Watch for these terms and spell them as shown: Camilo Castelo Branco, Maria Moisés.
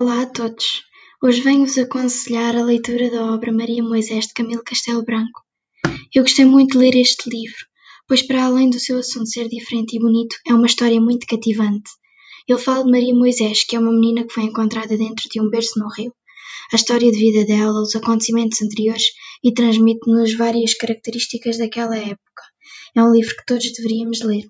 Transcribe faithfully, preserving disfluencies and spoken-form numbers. Olá a todos, hoje venho-vos aconselhar a leitura da obra Maria Moisés de Camilo Castelo Branco. Eu gostei muito de ler este livro, pois para além do seu assunto ser diferente e bonito, é uma história muito cativante. Ele fala de Maria Moisés, que é uma menina que foi encontrada dentro de um berço no rio. A história de vida dela, os acontecimentos anteriores e transmite-nos várias características daquela época. É um livro que todos deveríamos ler.